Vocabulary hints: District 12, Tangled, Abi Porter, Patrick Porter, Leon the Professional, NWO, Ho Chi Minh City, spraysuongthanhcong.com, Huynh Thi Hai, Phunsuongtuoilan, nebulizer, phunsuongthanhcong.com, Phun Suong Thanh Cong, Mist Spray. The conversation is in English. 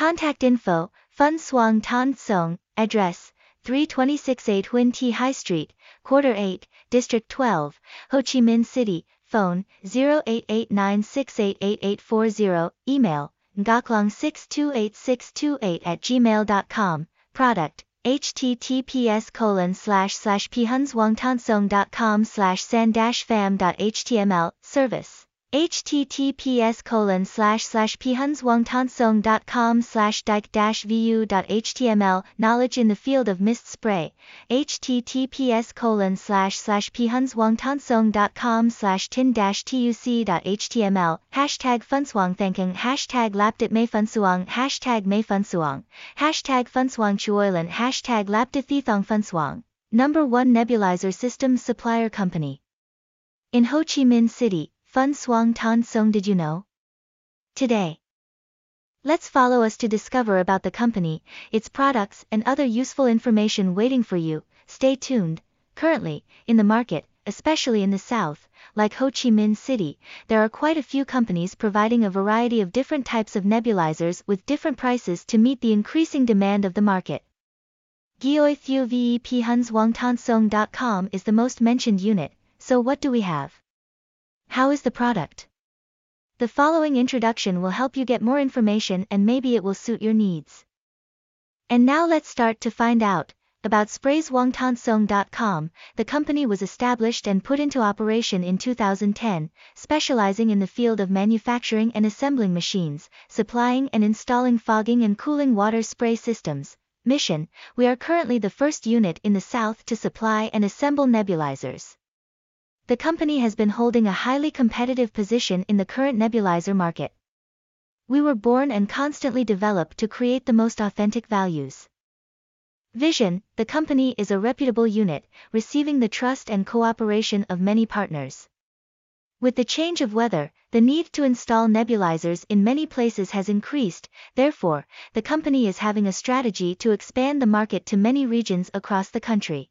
Contact info, Phun Suong Thanh Cong, address, 3268 Huynh Thi Hai Street, Quarter 8, District 12, Ho Chi Minh City, phone, 0889688840, email, ngaklong628628@gmail.com, product, https://phunsuongthanhcong.com/san-fam.html, service, https://phunsuongthanhcong.com/dike-vu.html, knowledge in the field of mist spray, https://phunsuongthanhcong.com/tin-tuc.html, hashtag phunsuongthanhcong, hashtag lapdit may phunsuong, hashtag phunsuongtuoilan, hashtag lapdit thithong phunsuong. Number 1 Nebulizer Systems Supplier Company in Ho Chi Minh City, Phun Suong Thanh Cong. Did you know? Today. Let's follow us to discover about the company, its products and other useful information waiting for you. Stay tuned. Currently, in the market, especially in the south, like Ho Chi Minh City, there are quite a few companies providing a variety of different types of nebulizers with different prices to meet the increasing demand of the market. Gioi Thieu VEP phunsuongthanhcong.com is the most mentioned unit, so what do we have? How is the product? The following introduction will help you get more information and maybe it will suit your needs. And now let's start to find out about spraysuongthanhcong.com. The company was established and put into operation in 2010, specializing in the field of manufacturing and assembling machines, supplying and installing fogging and cooling water spray systems. Mission: we are currently the first unit in the South to supply and assemble nebulizers. The company has been holding a highly competitive position in the current nebulizer market. We were born and constantly develop to create the most authentic values. Vision: the company is a reputable unit, receiving the trust and cooperation of many partners. With the change of weather, the need to install nebulizers in many places has increased, therefore, the company is having a strategy to expand the market to many regions across the country.